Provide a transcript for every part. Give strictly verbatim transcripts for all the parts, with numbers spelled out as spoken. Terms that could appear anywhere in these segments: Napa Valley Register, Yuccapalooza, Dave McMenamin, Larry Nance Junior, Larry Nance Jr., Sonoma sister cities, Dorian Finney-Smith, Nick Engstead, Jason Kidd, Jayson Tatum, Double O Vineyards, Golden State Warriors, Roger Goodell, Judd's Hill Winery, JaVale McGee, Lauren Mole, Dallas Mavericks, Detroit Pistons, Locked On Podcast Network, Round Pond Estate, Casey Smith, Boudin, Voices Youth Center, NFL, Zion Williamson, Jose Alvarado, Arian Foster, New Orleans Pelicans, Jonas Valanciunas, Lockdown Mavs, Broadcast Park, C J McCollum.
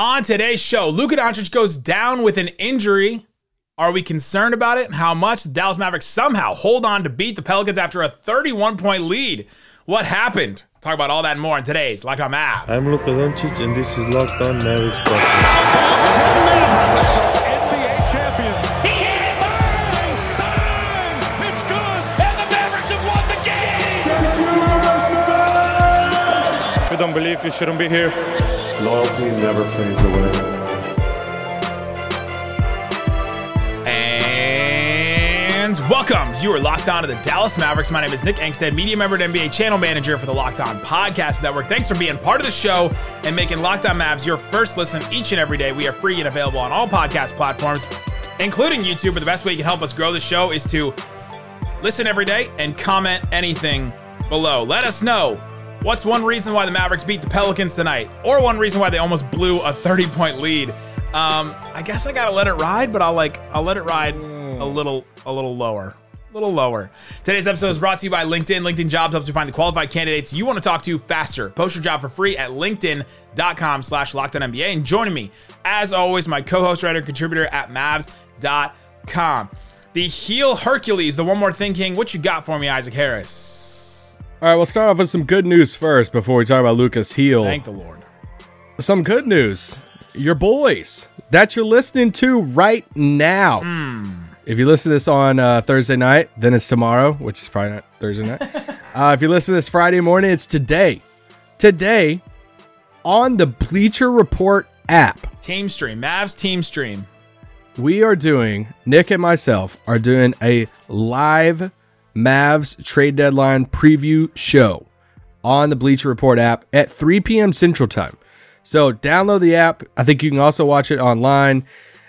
On today's show, Luka Doncic goes down with an injury. Are we concerned about it? How much? The Dallas Mavericks somehow hold on to beat the Pelicans after a thirty-one point lead. What happened? Talk about all that and more on today's Lockdown Mavs. I'm Luka Doncic, and this is Lockdown Mavericks. Podcast. I don't believe you shouldn't be here. Loyalty never fades away. And welcome. You are locked on to the Dallas Mavericks. My name is Nick Engstead, media member and N B A channel manager for the Locked On Podcast Network. Thanks for being part of the show and making Locked On Mavs your first listen each and every day. We are free and available on all podcast platforms, including YouTube. But the best way you can help us grow the show is to listen every day and comment anything below. Let us know. What's one reason why the Mavericks beat the Pelicans tonight? Or one reason why they almost blew a thirty-point lead? Um, I guess I gotta let it ride, but I'll like I'll let it ride a little a little lower. A little lower. Today's episode is brought to you by LinkedIn. LinkedIn Jobs helps you find the qualified candidates you want to talk to faster. Post your job for free at LinkedIn.com slash LockedOnNBA. And joining me, as always, my co-host, writer, contributor at Mavs dot com. The heel Hercules, the one more thing king. What you got for me, Isaac Harris? All right, we'll start off with some good news first before we talk about Luka's heel. Thank the Lord. Some good news. Your boys that you're listening to right now. Mm. If you listen to this on uh, Thursday night, then it's tomorrow, which is probably not Thursday night. uh, if you listen to this Friday morning, it's today. Today, on the Bleacher Report app. Team Stream, Mavs Team Stream. We are doing, Nick and myself are doing a live Mavs trade deadline preview show on the Bleacher Report app at three p.m. Central Time. So download the app. I think you can also watch it online.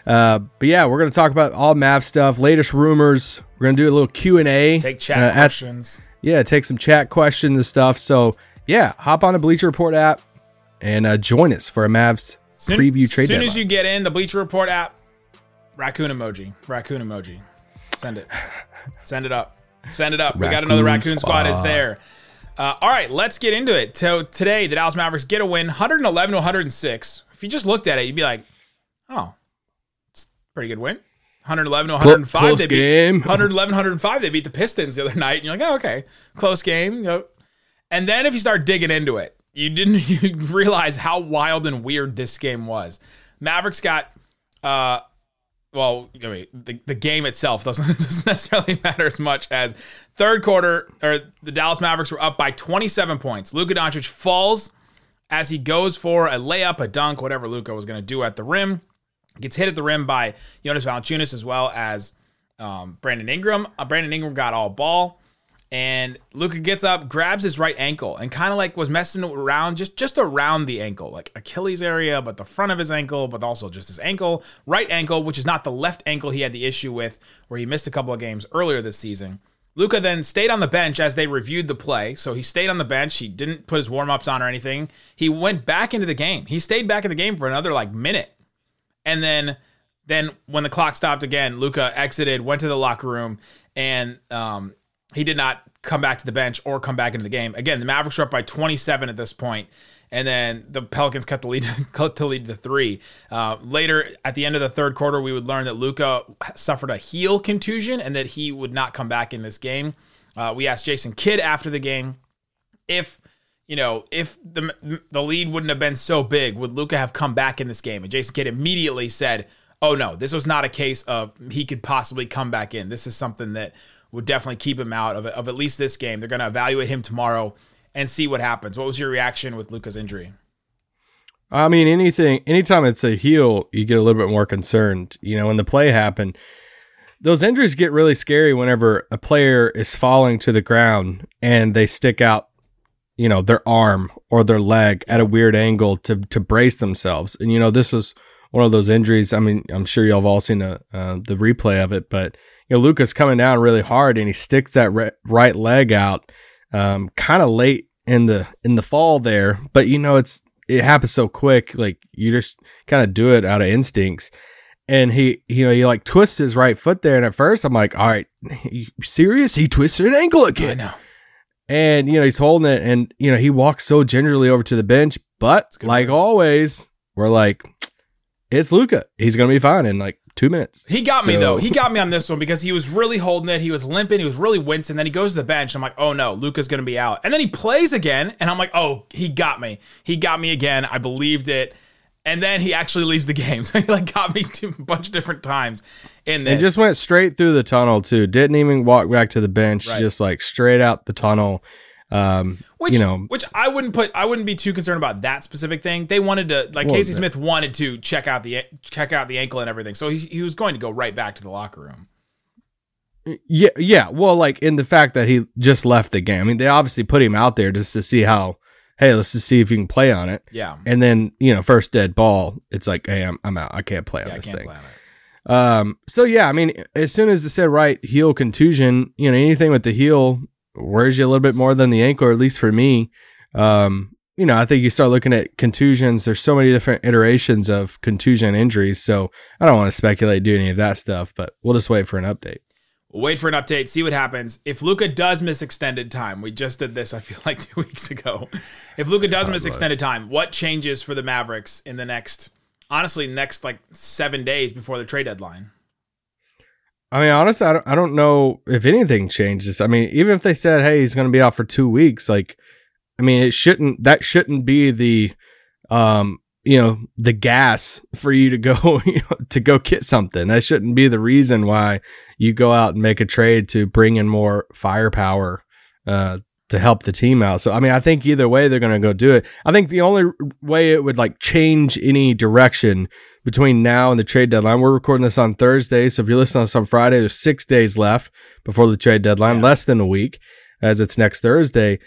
Uh, but yeah, we're going to talk about all Mavs stuff, latest rumors. We're going to do a little Q and A. Take chat uh, questions. At, yeah, take some chat questions and stuff. So yeah, hop on the Bleacher Report app and uh, join us for a Mavs soon, preview trade deadline. As soon as you get in the Bleacher Report app, raccoon emoji, raccoon emoji. Send it. Send it up. Send it up. Raccoon we got another Raccoon Squad, squad is there. Uh, all right, let's get into it. So today, the Dallas Mavericks get a win, one eleven to one oh six. If you just looked at it, you'd be like, "Oh, it's a pretty good win." one eleven to one oh five. Close they beat, game. one eleven to one oh five. They beat the Pistons the other night, and you're like, "Oh, okay, close game." Yep. And then if you start digging into it, you didn't you realize how wild and weird this game was. Mavericks got. Uh, Well, I mean, the, the game itself doesn't, doesn't necessarily matter as much as third quarter, or the Dallas Mavericks were up by twenty-seven points. Luka Doncic falls as he goes for a layup, a dunk, whatever Luka was going to do at the rim. Gets hit at the rim by Jonas Valanciunas as well as um, Brandon Ingram. Uh, Brandon Ingram got all ball, and Luka gets up, grabs his right ankle, and kind of like was messing around, just, just around the ankle, like Achilles area, but the front of his ankle, but also just his ankle, right ankle, which is not the left ankle he had the issue with, where he missed a couple of games earlier this season. Luka then stayed on the bench as they reviewed the play, so he stayed on the bench. He didn't put his warm-ups on or anything. He went back into the game. He stayed back in the game for another, like, minute. And then, then when the clock stopped again, Luka exited, went to the locker room, and... um He did not come back to the bench or come back into the game. Again, the Mavericks were up by twenty-seven at this point, and then the Pelicans cut the lead, cut the lead to three. Uh, later, at the end of the third quarter, we would learn that Luka suffered a heel contusion and that he would not come back in this game. Uh, we asked Jason Kidd after the game if you know if the the lead wouldn't have been so big, would Luka have come back in this game? And Jason Kidd immediately said, "Oh no, this was not a case of he could possibly come back in. This is something that." Would definitely keep him out of, of at least this game. They're going to evaluate him tomorrow and see what happens. What was your reaction with Luka's injury? I mean, anything, anytime it's a heel, you get a little bit more concerned. You know, when the play happened, those injuries get really scary whenever a player is falling to the ground and they stick out, you know, their arm or their leg at a weird angle to to brace themselves. And, you know, this was one of those injuries. I mean, I'm sure y'all have all seen the, uh, the replay of it, but you know, Luka's coming down really hard, and he sticks that re- right leg out, um, kind of late in the in the fall there. But you know, it's it happens so quick, like you just kind of do it out of instincts. And he, you know, he like twists his right foot there, and at first I'm like, all right, you serious? He twisted an ankle again. I know. And you know, he's holding it, and you know, he walks so gingerly over to the bench, but like one. always. we're like, it's Luka. He's going to be fine in like two minutes. He got so. me, though. He got me on this one because he was really holding it. He was limping. He was really wincing. Then he goes to the bench. I'm like, oh, no, Luka's going to be out. And then he plays again. And I'm like, oh, he got me. He got me again. I believed it. And then he actually leaves the game. So he like got me to a bunch of different times in this. And just went straight through the tunnel, too. Didn't even walk back to the bench. Right. Just like straight out the tunnel. Um, which, you know, which I wouldn't put, I wouldn't be too concerned about that specific thing. They wanted to, like Casey Smith wanted to check out the, check out the ankle and everything. So he, he was going to go right back to the locker room. Yeah. Yeah. Well, like in the fact that he just left the game, I mean, they obviously put him out there just to see how, hey, let's just see if you can play on it. Yeah. And then, you know, first dead ball, it's like, hey, I'm, I'm out. I can't play on yeah, this I can't thing. Play on it. Um, so yeah, I mean, as soon as it said right heel contusion, you know, anything with the heel worries you a little bit more than the ankle, or at least for me. Um, you know, I think you start looking at contusions. There's so many different iterations of contusion injuries. So I don't want to speculate, do any of that stuff, but we'll just wait for an update. We'll wait for an update, see what happens. If Luka does miss extended time, we just did this, I feel like two weeks ago. If Luka does God miss bless. extended time, what changes for the Mavericks in the next, honestly, next like seven days before the trade deadline? I mean, honestly, I don't, I don't know if anything changes. I mean, even if they said, hey, he's going to be out for two weeks, like, I mean, it shouldn't, that shouldn't be the, um, you know, the gas for you to go, you know, to go get something. That shouldn't be the reason why you go out and make a trade to bring in more firepower, uh, to help the team out. So, I mean, I think either way, they're going to go do it. I think the only way it would like change any direction between now and the trade deadline, we're recording this on Thursday. So if you're listening to this on Friday, there's six days left before the trade deadline, yeah. less than a week as it's next Thursday.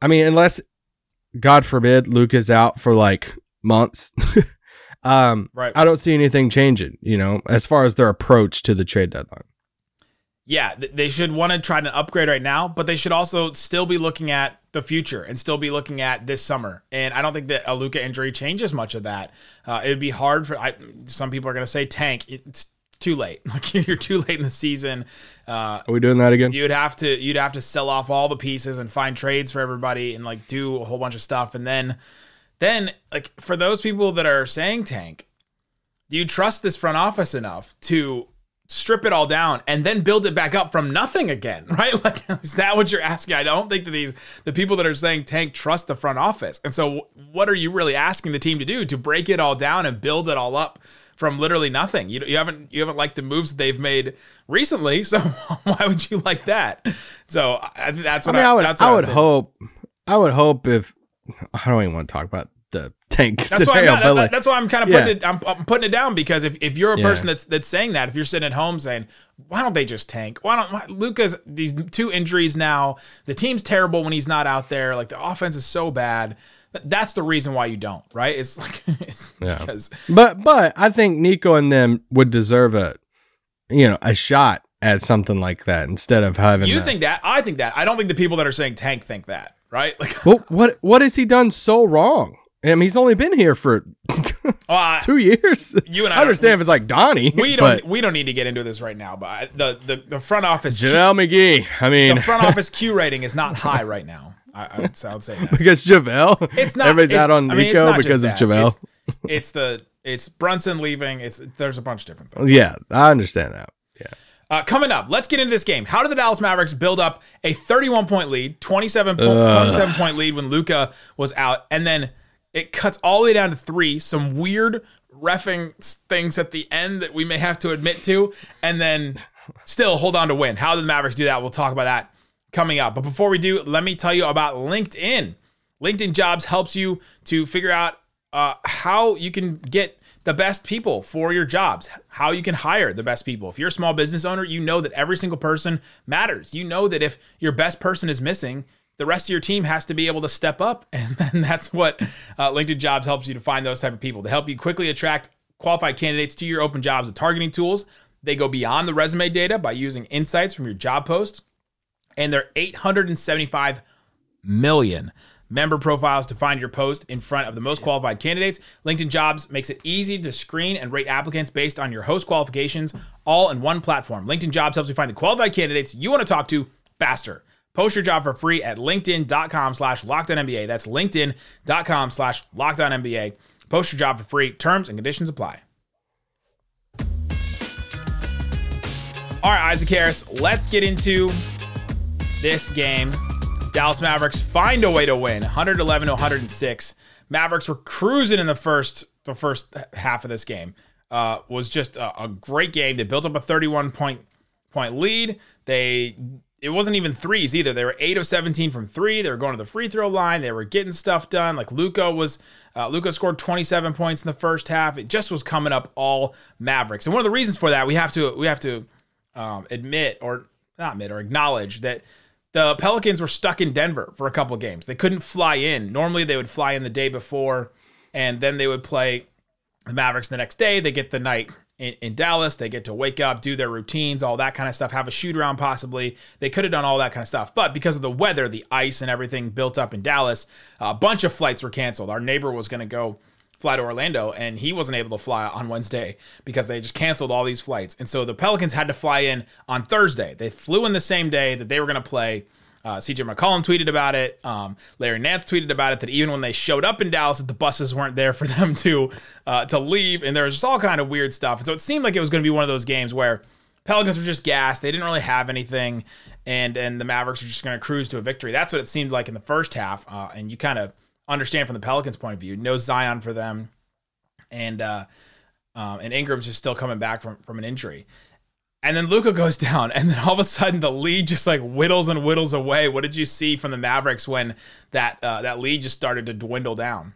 I mean, unless God forbid, Luke is out for like months. um, right. I don't see anything changing, you know, as far as their approach to the trade deadline. Yeah, they should want to try to upgrade right now, but they should also still be looking at the future and still be looking at this summer. And I don't think that a Luka injury changes much of that. Uh, it would be hard for I, some people are going to say tank. It's too late. Like you're too late in the season. Uh, are we doing that again? You'd have to you'd have to sell off all the pieces and find trades for everybody and like do a whole bunch of stuff. And then then like for those people that are saying tank, do you trust this front office enough to strip it all down and then build it back up from nothing again, right? Like, is that what you're asking? I don't think that these, the people that are saying tank trust the front office. And so what are you really asking the team to do? To break it all down and build it all up from literally nothing. You, you haven't, you haven't liked the moves that they've made recently. So why would you like that? So I, that's what I, mean, I, I would, that's what I would, I would hope, I would hope if I don't even want to talk about the tank that's scenario, why I'm not, but like, that's why I'm kind of putting yeah. it I'm, I'm putting it down, because if, if you're a yeah. person that's that's saying that, if you're sitting at home saying, why don't they just tank? Why don't why, Luka's these two injuries now, the team's terrible when he's not out there, like the offense is so bad, that's the reason why you don't, right? It's like it's yeah. because But but I think Nico and them would deserve a you know, a shot at something like that instead of having You that. think that? I think that. I don't think the people that are saying tank think that, right? Like well, what what has he done so wrong? I mean, he's only been here for uh, two years. You and I, I understand we, if it's like Donnie. We don't. We don't need to get into this right now. But the the, the front office, JaVale McGee. I mean, the front office Q rating is not high right now. I, I, would, I would say that because JaVale. It's not. Everybody's it, out on I mean, Nico because of that. JaVale. It's, it's the it's Brunson leaving. It's there's a bunch of different things. Yeah, I understand that. Yeah. Uh, coming up, let's get into this game. How did the Dallas Mavericks build up a thirty-one point lead, twenty-seven point, twenty-seven point lead when Luka was out, and then it cuts all the way down to three, some weird reffing things at the end that we may have to admit to, and then still hold on to win. How did the Mavericks do that? We'll talk about that coming up. But before we do, let me tell you about LinkedIn. LinkedIn Jobs helps you to figure out uh, how you can get the best people for your jobs, how you can hire the best people. If you're a small business owner, you know that every single person matters. You know that if your best person is missing, the rest of your team has to be able to step up, and then that's what uh, LinkedIn Jobs helps you to find those type of people. To help you quickly attract qualified candidates to your open jobs with targeting tools, they go beyond the resume data by using insights from your job post, and their eight hundred seventy-five million member profiles to find your post in front of the most qualified candidates. LinkedIn Jobs makes it easy to screen and rate applicants based on your host qualifications, all in one platform. LinkedIn Jobs helps you find the qualified candidates you want to talk to faster. Post your job for free at linkedin dot com slash lockdown N B A. That's linkedin dot com slash lockdown N B A. Post your job for free. Terms and conditions apply. All right, Isaac Harris, let's get into this game. Dallas Mavericks find a way to win, one eleven to one oh six. Mavericks were cruising in the first the first half of this game. Uh, was just a, a great game. They built up a thirty-one point lead. They it wasn't even threes either. They were eight of seventeen from three. They were going to the free throw line. They were getting stuff done. Like Luka was uh, Luka scored twenty-seven points in the first half. It just was coming up all Mavericks. And one of the reasons for that, we have to we have to um, admit or not admit or acknowledge that the Pelicans were stuck in Denver for a couple of games. They couldn't fly in. Normally they would fly in the day before, and then they would play the Mavericks the next day. They get the night in, in Dallas. They get to wake up, do their routines, all that kind of stuff, have a shoot around possibly. They could have done all that kind of stuff. But because of the weather, the ice and everything built up in Dallas, a bunch of flights were canceled. Our neighbor was going to go fly to Orlando, and he wasn't able to fly on Wednesday because they just canceled all these flights. And so the Pelicans had to fly in on Thursday. They flew in the same day that they were going to play. Uh, C J. McCollum tweeted about it. Um, Larry Nance tweeted about it, that even when they showed up in Dallas, that the buses weren't there for them to uh, to leave. And there was just all kind of weird stuff. And so it seemed like it was going to be one of those games where Pelicans were just gassed. They didn't really have anything. And, and the Mavericks were just going to cruise to a victory. That's what it seemed like in the first half. Uh, and you kind of understand from the Pelicans' point of view, no Zion for them, and uh, um, and Ingram's just still coming back from, from an injury. And then Luka goes down, and then all of a sudden the lead just like whittles and whittles away. What did you see from the Mavericks when that uh, that lead just started to dwindle down?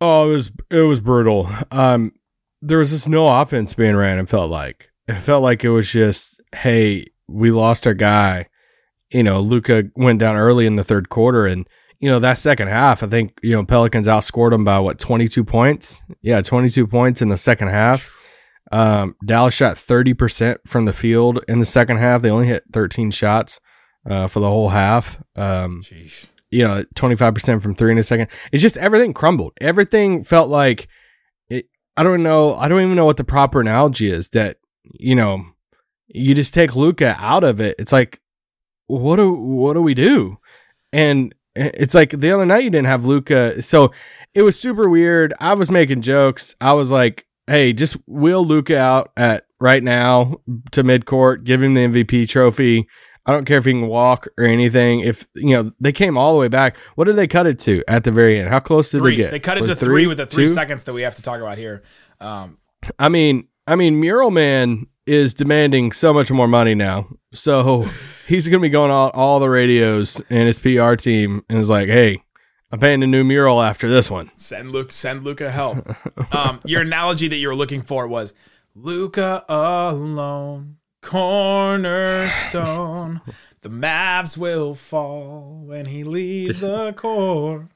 Oh, it was it was brutal. Um, there was just no offense being ran. It felt like it felt like it was just, hey, we lost our guy. You know, Luka went down early in the third quarter, and you know, that second half, I think, you know, Pelicans outscored them by, what, twenty-two points? Yeah, twenty-two points in the second half. Um, Dallas shot thirty percent from the field in the second half. They only hit thirteen shots uh, for the whole half. Um, Jeez. You know, twenty-five percent from three in the second. It's just everything crumbled. Everything felt like, it, I don't know, I don't even know what the proper analogy is, that, you know, you just take Luka out of it. It's like, what do what do we do? And it's like the other night you didn't have Luka. So it was super weird. I was making jokes. I was like, hey, just wheel Luka out at right now to midcourt, give him the M V P trophy. I don't care if he can walk or anything. If, you know, they came all the way back. What did they cut it to at the very end? How close did three. they get? They cut it was to three, three with the three two? seconds that we have to talk about here. Um, I mean, I mean, Mural Man is demanding so much more money now. So he's going to be going on all the radios and his P R team and is like, hey, I'm painting a new mural after this one. Send Luke, send Luka help. Um, your analogy that you were looking for was Luka alone, cornerstone. The Mavs will fall when he leaves the core.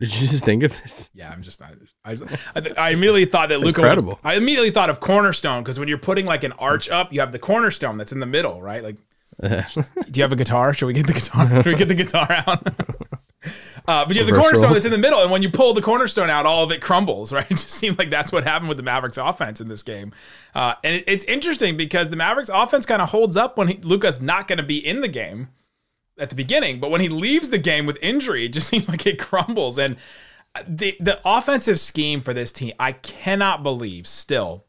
Did you just think of this? Yeah, I'm just not. I, I, I immediately thought that Luka was. I immediately thought of cornerstone, because when you're putting like an arch up, you have the cornerstone that's in the middle, right? Like, do you have a guitar? Should we get the guitar? Should we get the guitar out? uh, but you have the cornerstone that's in the middle, and when you pull the cornerstone out, all of it crumbles, right? It just seemed like that's what happened with the Mavericks offense in this game. Uh, and it, it's interesting because the Mavericks offense kind of holds up when he, Luka's not going to be in the game at the beginning, but when he leaves the game with injury, it just seems like it crumbles. And the the offensive scheme for this team, I cannot believe still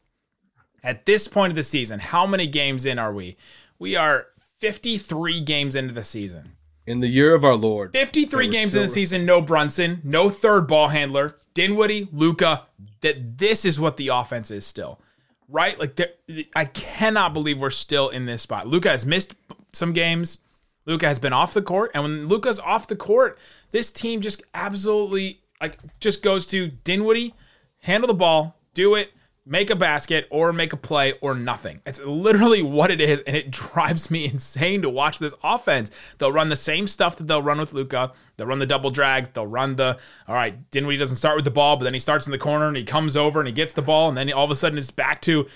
at this point of the season, how many games in are we? We are fifty-three games into the season. In the year of our Lord. fifty-three games in the season, no Brunson, no third ball handler, Dinwiddie, Luka, that this is what the offense is still, right? Like there, I cannot believe we're still in this spot. Luka has missed some games. Luka has been off the court, and when Luka's off the court, this team just absolutely like just goes to Dinwiddie, handle the ball, do it, make a basket, or make a play, or nothing. It's literally what it is, and it drives me insane to watch this offense. They'll run the same stuff that they'll run with Luka. They'll run the double drags. They'll run the, all right, Dinwiddie doesn't start with the ball, but then he starts in the corner, and he comes over, and he gets the ball, and then all of a sudden it's back to,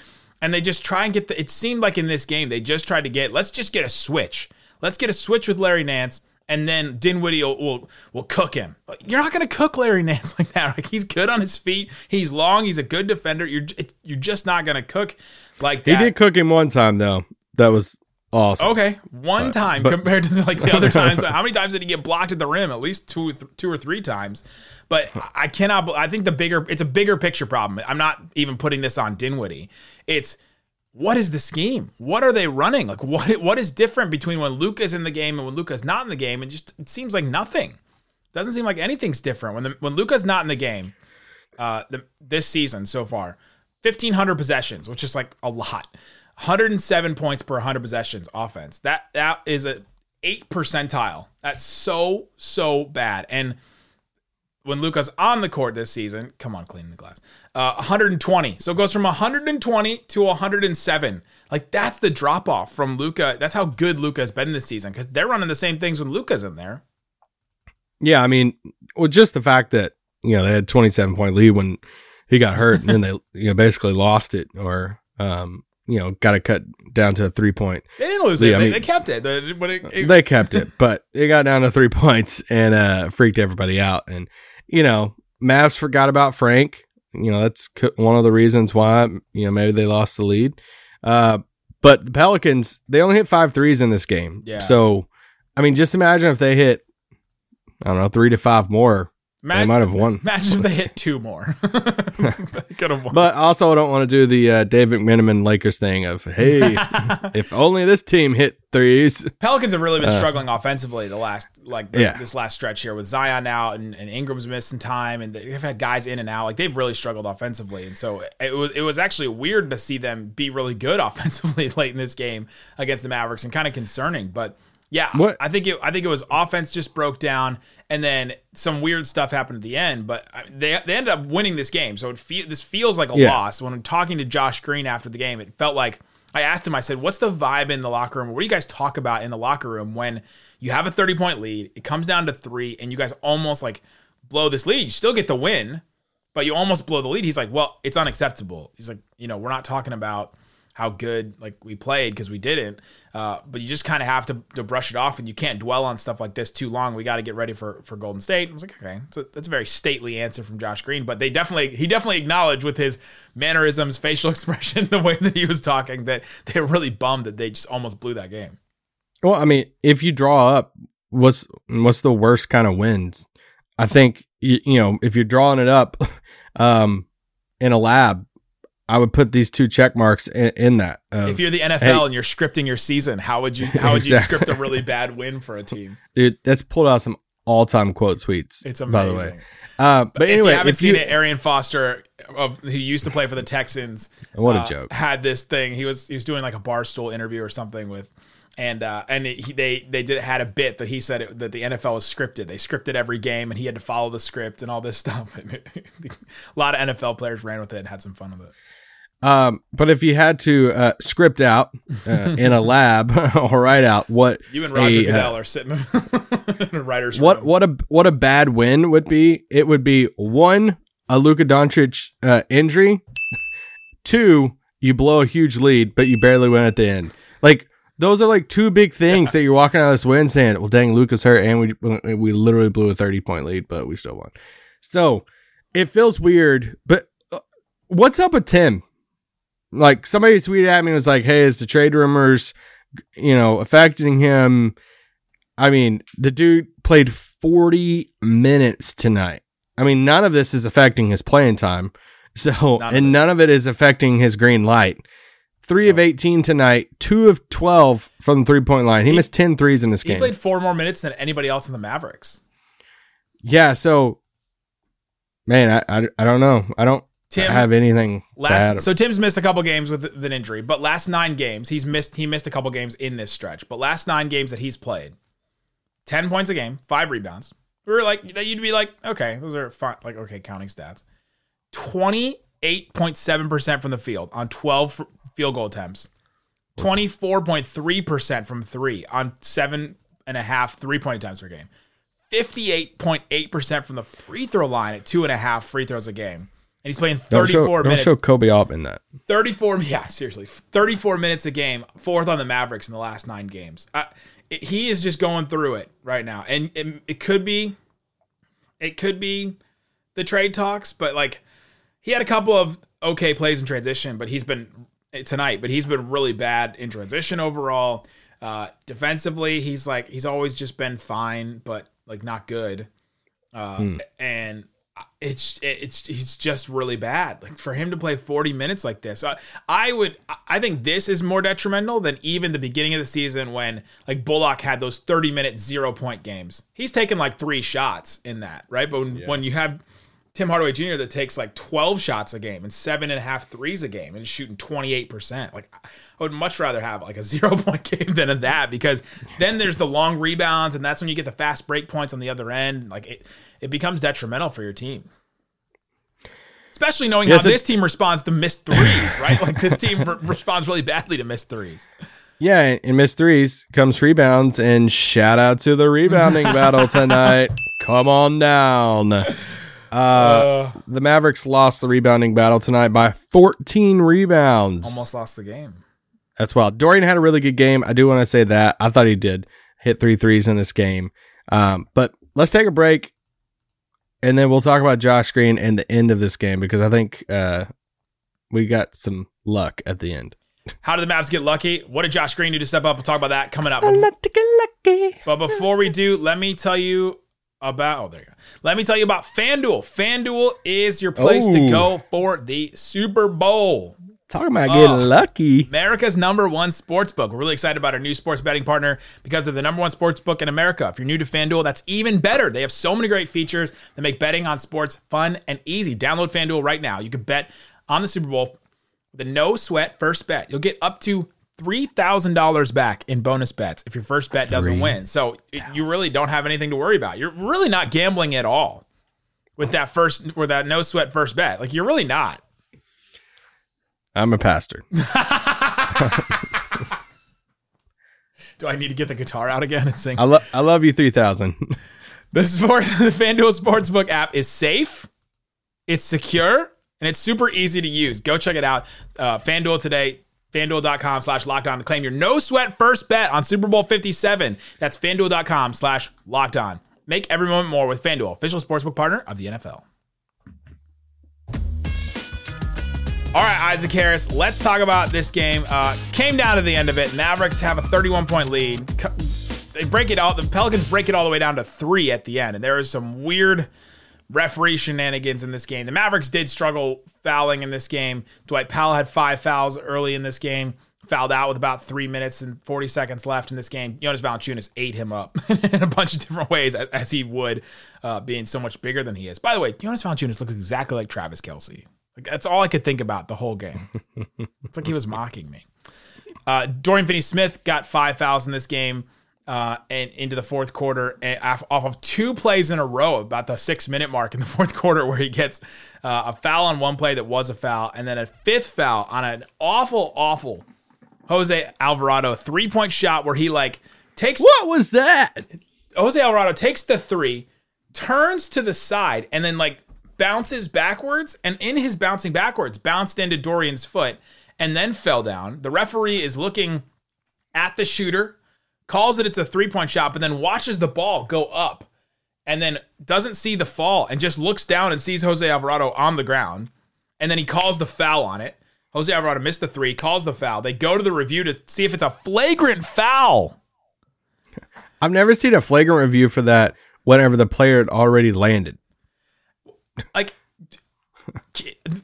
and they just try and get the, it seemed like in this game, they just tried to get, let's just get a switch. Let's get a switch with Larry Nance, and then Dinwiddie will will, will cook him. You're not going to cook Larry Nance like that. Like, he's good on his feet. He's long. He's a good defender. You're you're just not going to cook like that. He did cook him one time, though. That was Awesome. Okay, one uh, time but, compared to like the other times. How many times did he get blocked at the rim? At least two, th- two or three times. But I cannot. I think the bigger, it's a bigger picture problem. I'm not even putting this on Dinwiddie. It's what is the scheme? What are they running? Like what? What is different between when Luka's in the game and when Luka's not in the game? And just it seems like nothing. Doesn't seem like anything's different when the, when Luka's not in the game. Uh, the, this season so far, fifteen hundred possessions, which is like a lot. one hundred seven points per one hundred possessions offense. That that is a eight percentile. That's so so bad. And when Luka's on the court this season, come on, clean the glass. Uh, one hundred twenty. So it goes from one hundred twenty to one hundred seven. Like that's the drop off from Luka. That's how good Luka's been this season because they're running the same things when Luka's in there. Yeah, I mean, well, just the fact that you know they had twenty-seven point lead when he got hurt, and then they you know basically lost it or. Um, You know, got to cut down to a three point. They didn't lose it. I mean, they kept it. They, but it, it they kept it, but it got down to three points and uh, freaked everybody out. And, you know, Mavs forgot about Frank. You know, that's one of the reasons why, you know, maybe they lost the lead. Uh, but the Pelicans, they only hit five threes in this game. Yeah. So, I mean, just imagine if they hit, I don't know, three to five more. Imagine, they might have won. Imagine if they hit two more. They could have won. But also, I don't want to do the uh, Dave McMenamin Lakers thing of, hey, if only this team hit threes. Pelicans have really been struggling uh, offensively the last, like the, yeah. this last stretch here with Zion out and, and Ingram's missing time, and they've had guys in and out. Like they've really struggled offensively, and so it was it was actually weird to see them be really good offensively late in this game against the Mavericks, and kind of concerning, but. Yeah, what? I think it. I think it was offense just broke down, and then some weird stuff happened at the end. But they they ended up winning this game, so it fe- this feels like a yeah. loss. When I'm talking to Josh Green after the game, it felt like I asked him. I said, "What's the vibe in the locker room? What do you guys talk about in the locker room when you have a thirty point lead? It comes down to three, and you guys almost like blow this lead. You still get the win, but you almost blow the lead." He's like, "Well, it's unacceptable." He's like, "You know, we're not talking about." How good like we played because we didn't, uh, but you just kind of have to, to brush it off, and you can't dwell on stuff like this too long. We got to get ready for, for Golden State. I was like, okay, so that's a very stately answer from Josh Green, but they definitely he definitely acknowledged with his mannerisms, facial expression, the way that he was talking that they were really bummed that they just almost blew that game. Well, I mean, if you draw up, what's what's the worst kind of wins? I think you, you know if you're drawing it up um, in a lab. I would put these two check marks in, in that. Of, if you're the N F L hey, and you're scripting your season, how would you how would exactly. you script a really bad win for a team? Dude, that's pulled out some all-time quote tweets. It's amazing. By the way. Uh, but, but anyway, if you haven't if seen you, it, Arian Foster, of, who used to play for the Texans, what a uh, joke. Had this thing. He was he was doing like a Barstool interview or something with, and uh, and it, they they did had a bit that he said it, that the N F L was scripted. They scripted every game, and he had to follow the script and all this stuff. And it, a lot of N F L players ran with it and had some fun with it. Um, but if you had to uh, script out uh, in a lab or write out what you and Roger a, Goodell uh, are sitting in a writer's what room. what a what a bad win would be, it would be one a Luka Doncic uh, injury, two you blow a huge lead but you barely win at the end. Like those are like two big things yeah. that you're walking out of this win saying, well, dang, Luka's hurt and we we literally blew a thirty point lead but we still won. So it feels weird, but uh, what's up with Tim? Like somebody tweeted at me and was like, hey, is the trade rumors, you know, affecting him? I mean, the dude played forty minutes tonight. I mean, none of this is affecting his playing time. So, none and of none of it is affecting his green light. Three no. of eighteen tonight, two of twelve from the three point line. He, he missed ten threes in this he game. He played four more minutes than anybody else in the Mavericks. Yeah. So, man, I, I, I don't know. I don't, Tim, have anything last, so Tim's missed a couple games with an injury, but last nine games he's missed he missed a couple games in this stretch, but last nine games that he's played, ten points a game, five rebounds. We were like, you'd be like, okay, those are fine, like okay counting stats. Twenty-eight point seven percent from the field on twelve field goal attempts, twenty-four point three percent from three on seven and a half three point attempts per game, fifty-eight point eight percent from the free throw line at two and a half free throws a game. And he's playing thirty-four don't show, don't minutes. Don't show Kobe up in that. thirty-four, yeah, seriously. thirty-four minutes a game, fourth on the Mavericks in the last nine games. Uh, it, he is just going through it right now. And it, it could be it could be the trade talks, but like he had a couple of okay plays in transition, but he's been tonight, but he's been really bad in transition overall. Uh, defensively, he's like he's always just been fine, but like not good. Uh, hmm. And it's it's he's just really bad. Like for him to play forty minutes like this, I, I would I think this is more detrimental than even the beginning of the season when like Bullock had those thirty minute zero point games. He's taken like three shots in that, right? But when, yeah. when you have Tim Hardaway Junior that takes like twelve shots a game and seven and a half threes a game and is shooting twenty-eight percent. Like I would much rather have like a zero point game than a that, because then there's the long rebounds and that's when you get the fast break points on the other end. Like it, it becomes detrimental for your team, especially knowing yes, how it, this team responds to missed threes, right? Like this team re- responds really badly to missed threes. Yeah. And missed threes comes rebounds, and shout out to the rebounding battle tonight. Come on down. Uh, uh, the Mavericks lost the rebounding battle tonight by fourteen rebounds. Almost lost the game. That's wild. Dorian had a really good game. I do want to say that. I thought he did hit three threes in this game. Um, but let's take a break, and then we'll talk about Josh Green and the end of this game, because I think uh, we got some luck at the end. How did the Mavs get lucky? What did Josh Green do to step up? We'll talk about that coming up. I love to get lucky. But before we do, let me tell you about, oh, there you go. Let me tell you about FanDuel. FanDuel is your place oh. to go for the Super Bowl. Talking about oh, getting lucky. America's number one sportsbook. We're really excited about our new sports betting partner because they're the number one sportsbook in America. If you're new to FanDuel, that's even better. They have so many great features that make betting on sports fun and easy. Download FanDuel right now. You can bet on the Super Bowl with a no sweat first bet. You'll get up to three thousand dollars back in bonus bets if your first bet doesn't win. So it, you really don't have anything to worry about. You're really not gambling at all with that first, with that no sweat first bet. Like you're really not. I'm a pastor. Do I need to get the guitar out again and sing? I, lo- I love you three thousand. This sport, the FanDuel Sportsbook app is safe. It's secure and it's super easy to use. Go check it out. Uh, FanDuel today. FanDuel.com slash lockdown to claim your no sweat first bet on Super Bowl fifty-seven. That's FanDuel.com slash lockdown. Make every moment more with FanDuel, official sportsbook partner of the N F L. All right, Isaac Harris, let's talk about this game. Uh, came down to the end of it. Mavericks have a thirty-one point lead. They break it all. The Pelicans break it all the way down to three at the end. And there is some weird referee shenanigans in this game. The Mavericks did struggle fouling in this game. Dwight Powell had five fouls early in this game, fouled out with about three minutes and forty seconds left in this game. Jonas Valanciunas ate him up in a bunch of different ways, as, as he would, uh, being so much bigger than he is. By the way, Jonas Valanciunas looks exactly like Travis Kelsey. Like, that's all I could think about the whole game. It's like he was mocking me. Uh, Dorian Finney-Smith got five fouls in this game. Uh, and into the fourth quarter, and off of two plays in a row, about the six-minute mark in the fourth quarter, where he gets uh, a foul on one play that was a foul, and then a fifth foul on an awful, awful Jose Alvarado three-point shot where he, like, takes... What was that? Jose Alvarado takes the three, turns to the side, and then, like, bounces backwards, and in his bouncing backwards, bounced into Dorian's foot, and then fell down. The referee is looking at the shooter, calls it it's a three-point shot, but then watches the ball go up and then doesn't see the fall and just looks down and sees Jose Alvarado on the ground, and then he calls the foul on it. Jose Alvarado missed the three, calls the foul. They go to the review to see if it's a flagrant foul. I've never seen a flagrant review for that whenever the player had already landed. Like,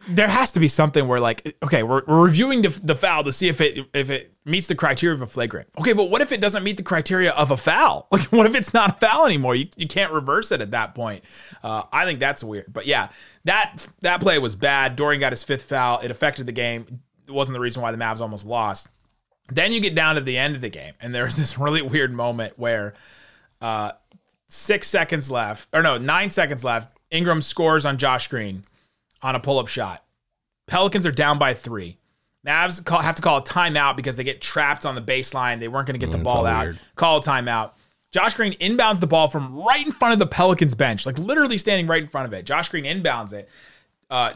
there has to be something where, like, okay, we're, we're reviewing the, the foul to see if it if it meets the criteria of a flagrant. Okay, but what if it doesn't meet the criteria of a foul? Like, what if it's not a foul anymore? You you can't reverse it at that point. Uh, I think that's weird. But, yeah, that that play was bad. Dorian got his fifth foul. It affected the game. It wasn't the reason why the Mavs almost lost. Then you get down to the end of the game, and there's this really weird moment where uh, six seconds left, or no, nine seconds left, Ingram scores on Josh Green on a pull-up shot. Pelicans are down by three. Mavs call, have to call a timeout because they get trapped on the baseline. They weren't going to get mm, the ball out. Weird. Call a timeout. Josh Green inbounds the ball from right in front of the Pelicans bench, like literally standing right in front of it. Josh Green inbounds it. Uh,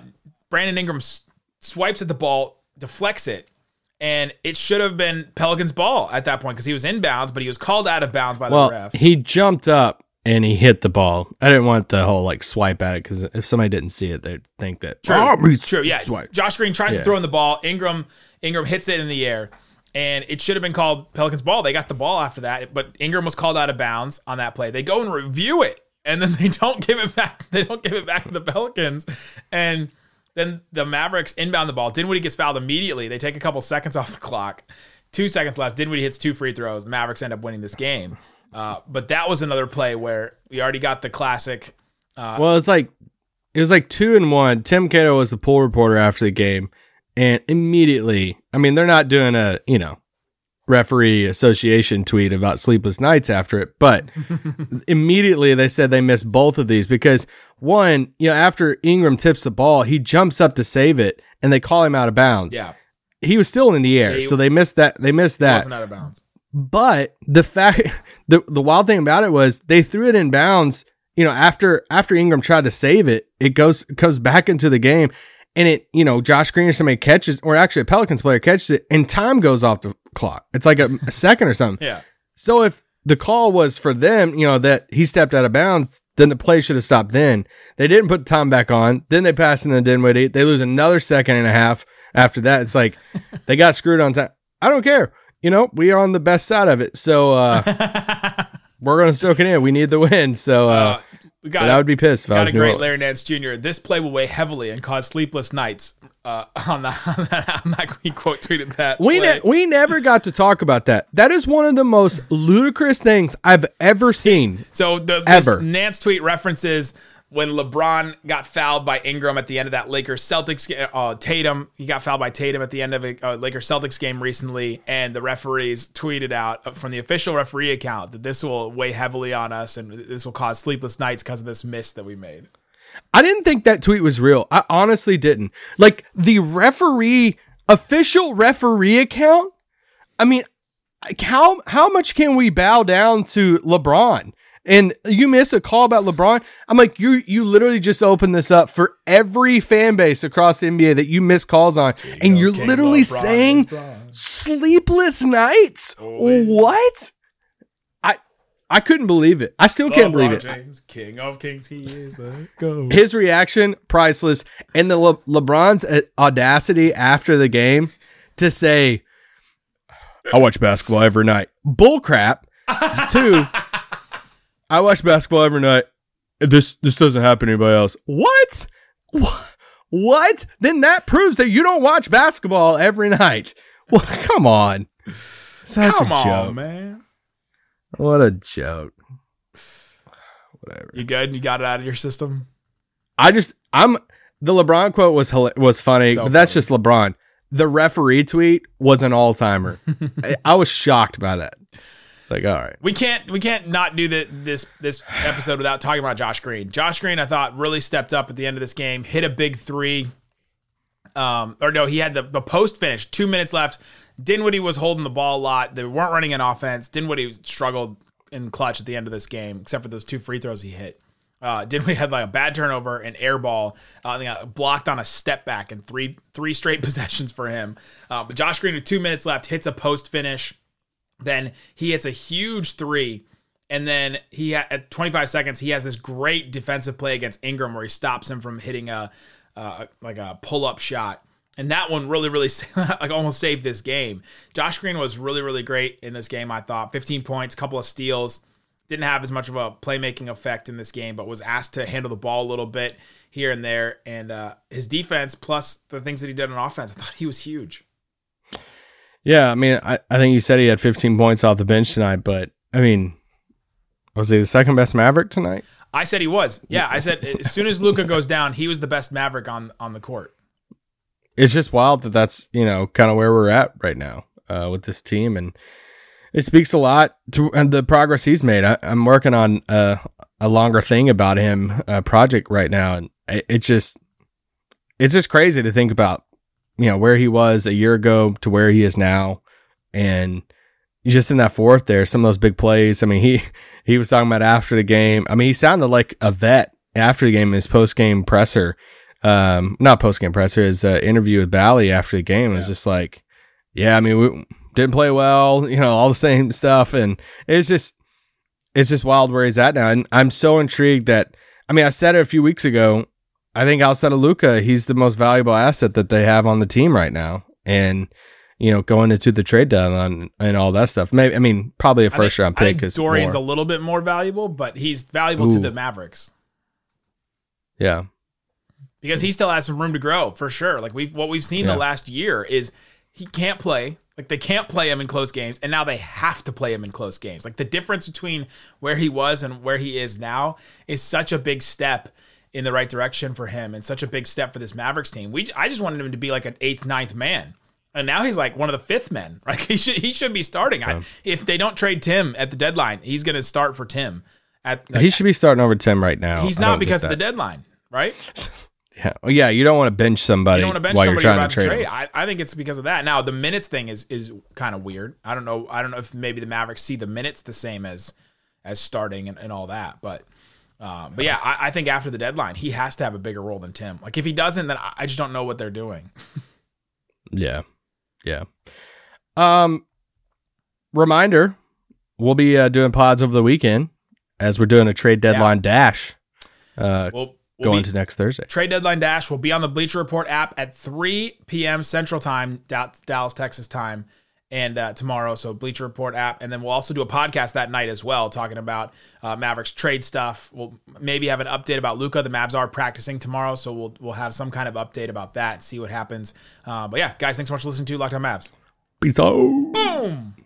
Brandon Ingram s- swipes at the ball, deflects it, and it should have been Pelicans ball at that point because he was inbounds, but he was called out of bounds by well, the ref. He jumped up and he hit the ball. I didn't want the whole, like, swipe at it, because if somebody didn't see it, they'd think that. True, oh, true, yeah. Swipe. Josh Green tries yeah. to throw in the ball. Ingram Ingram hits it in the air. And it should have been called Pelicans ball. They got the ball after that, but Ingram was called out of bounds on that play. They go and review it, and then they don't give it back. They don't give it back to the Pelicans. And then the Mavericks inbound the ball. Dinwiddie gets fouled immediately. They take a couple seconds off the clock. Two seconds left. Dinwiddie hits two free throws. The Mavericks end up winning this game. Uh, but that was another play where we already got the classic. Uh, well, it's like it was like two and one. Tim Cato was the pool reporter after the game. And immediately, I mean, they're not doing a, you know, referee association tweet about sleepless nights after it, but immediately they said they missed both of these because one, you know, after Ingram tips the ball, he jumps up to save it and they call him out of bounds. Yeah. He was still in the air. Yeah, he, so they missed that. They missed that. He wasn't out of bounds. But the fact, the, the wild thing about it was they threw it in bounds, you know, after, after Ingram tried to save it, it goes, goes back into the game. And it, you know, Josh Green or somebody catches, or actually a Pelicans player catches it, and time goes off the clock. It's like a, a second or something. Yeah. So if the call was for them, you know, that he stepped out of bounds, then the play should have stopped then. They didn't put the time back on. Then they passed into Dinwiddie. They lose another second and a half after that. It's like they got screwed on time. I don't care. You know, we are on the best side of it. So uh, we're going to soak it in. We need the win. So, uh, uh We got but I would be pissed if I was Got a great Larry Nance Junior This play will weigh heavily and cause sleepless nights. Uh, on that, I'm not going to quote tweeted that. We ne- we never got to talk about that. That is one of the most ludicrous things I've ever seen. So the ever. This Nance tweet references when LeBron got fouled by Ingram at the end of that Lakers Celtics game. Uh, Tatum, he got fouled by Tatum at the end of a uh, Lakers Celtics game recently, and the referees tweeted out from the official referee account that this will weigh heavily on us and this will cause sleepless nights because of this miss that we made. I didn't think that tweet was real. I honestly didn't. Like the referee, official referee account? I mean, how how much can we bow down to LeBron? And you miss a call about LeBron. I'm like, you you literally just opened this up for every fan base across the N B A that you miss calls on. You and you're literally LeBron saying sleepless nights. Oh, what? I I couldn't believe it. I still LeBron can't believe it. James, king of kings, he is. Let go. His reaction, priceless. And the Le- LeBron's audacity after the game to say, I watch basketball every night. Bullcrap. Two. I watch basketball every night. This this doesn't happen to anybody else. What? What? Then that proves that you don't watch basketball every night. Well, come on. Such come a joke. On, man. What a joke. Whatever. You good? You got it out of your system? I just, I'm, the LeBron quote was was funny, so but that's funny. Just LeBron. The referee tweet was an all-timer. I, I was shocked by that. It's like, all right. We can't we can't not do the, this this episode without talking about Josh Green. Josh Green, I thought, really stepped up at the end of this game, hit a big three. Um, or no, he had the, the post finish, two minutes left. Dinwiddie was holding the ball a lot. They weren't running an offense. Dinwiddie struggled in clutch at the end of this game, except for those two free throws he hit. Uh, Dinwiddie had like a bad turnover, an air ball. Uh, they got blocked on a step back in three, three straight possessions for him. Uh, but Josh Green, with two minutes left, hits a post finish. Then he hits a huge three, and then he ha- at twenty-five seconds he has this great defensive play against Ingram where he stops him from hitting a uh, like a pull-up shot, and that one really really like almost saved this game. Josh Green was really really great in this game. I thought fifteen points, couple of steals. Didn't have as much of a playmaking effect in this game, but was asked to handle the ball a little bit here and there. And uh, his defense plus the things that he did on offense, I thought he was huge. Yeah, I mean, I, I think you said he had fifteen points off the bench tonight, but, I mean, was he the second best Maverick tonight? I said he was. Yeah, I said as soon as Luka goes down, he was the best Maverick on, on the court. It's just wild that that's, you know, kind of where we're at right now uh, with this team, and it speaks a lot to the progress he's made. I, I'm working on uh, a longer thing about him, uh, project right now, and it, it just it's just crazy to think about. You know, where he was a year ago to where he is now. And just in that fourth there, some of those big plays. I mean, he, he was talking about after the game. I mean, he sounded like a vet after the game, his post-game presser. Um, not post-game presser, his uh, interview with Bally after the game. It was yeah. just like, yeah, I mean, we didn't play well, you know, all the same stuff. And it's just, it's just wild where he's at now. And I'm so intrigued that, I mean, I said it a few weeks ago, I think outside of Luka, he's the most valuable asset that they have on the team right now. And you know, going into the trade deadline and all that stuff. Maybe I mean probably a first round pick. Because Dorian's more. a little bit more valuable, but he's valuable Ooh. to the Mavericks. Yeah, because he still has some room to grow for sure. Like we what we've seen yeah. the last year is he can't play. Like they can't play him in close games, and now they have to play him in close games. Like the difference between where he was and where he is now is such a big step in the right direction for him, and such a big step for this Mavericks team. We I just wanted him to be like an eighth, ninth man. And now he's like one of the fifth men. Like he should, he should be starting. Yeah. I, if they don't trade Tim at the deadline, he's going to start for Tim. At like, he should be starting over Tim right now. He's not because of the deadline, right? Yeah, well, yeah. You don't want to bench somebody. You don't want to bench while somebody you're trying about to trade. trade. I, I think it's because of that. Now the minutes thing is is kind of weird. I don't know. I don't know if maybe the Mavericks see the minutes the same as as starting and, and all that, but. Um, but yeah, I, I think after the deadline, he has to have a bigger role than Tim. Like if he doesn't, then I, I just don't know what they're doing. Yeah. Yeah. Um, reminder, we'll be uh, doing pods over the weekend as we're doing a trade deadline yeah. dash uh, we'll, we'll going to next Thursday. Trade deadline dash will be on the Bleacher Report app at three p.m. Central Time, Dallas, Texas time, and uh, tomorrow. So Bleacher Report app. And then we'll also do a podcast that night as well, talking about uh, Mavericks trade stuff. We'll maybe have an update about Luka. The Mavs are practicing tomorrow, so we'll we'll have some kind of update about that and see what happens. Uh, but yeah, guys, thanks so much for listening to Locked On Mavs. Peace out. Boom.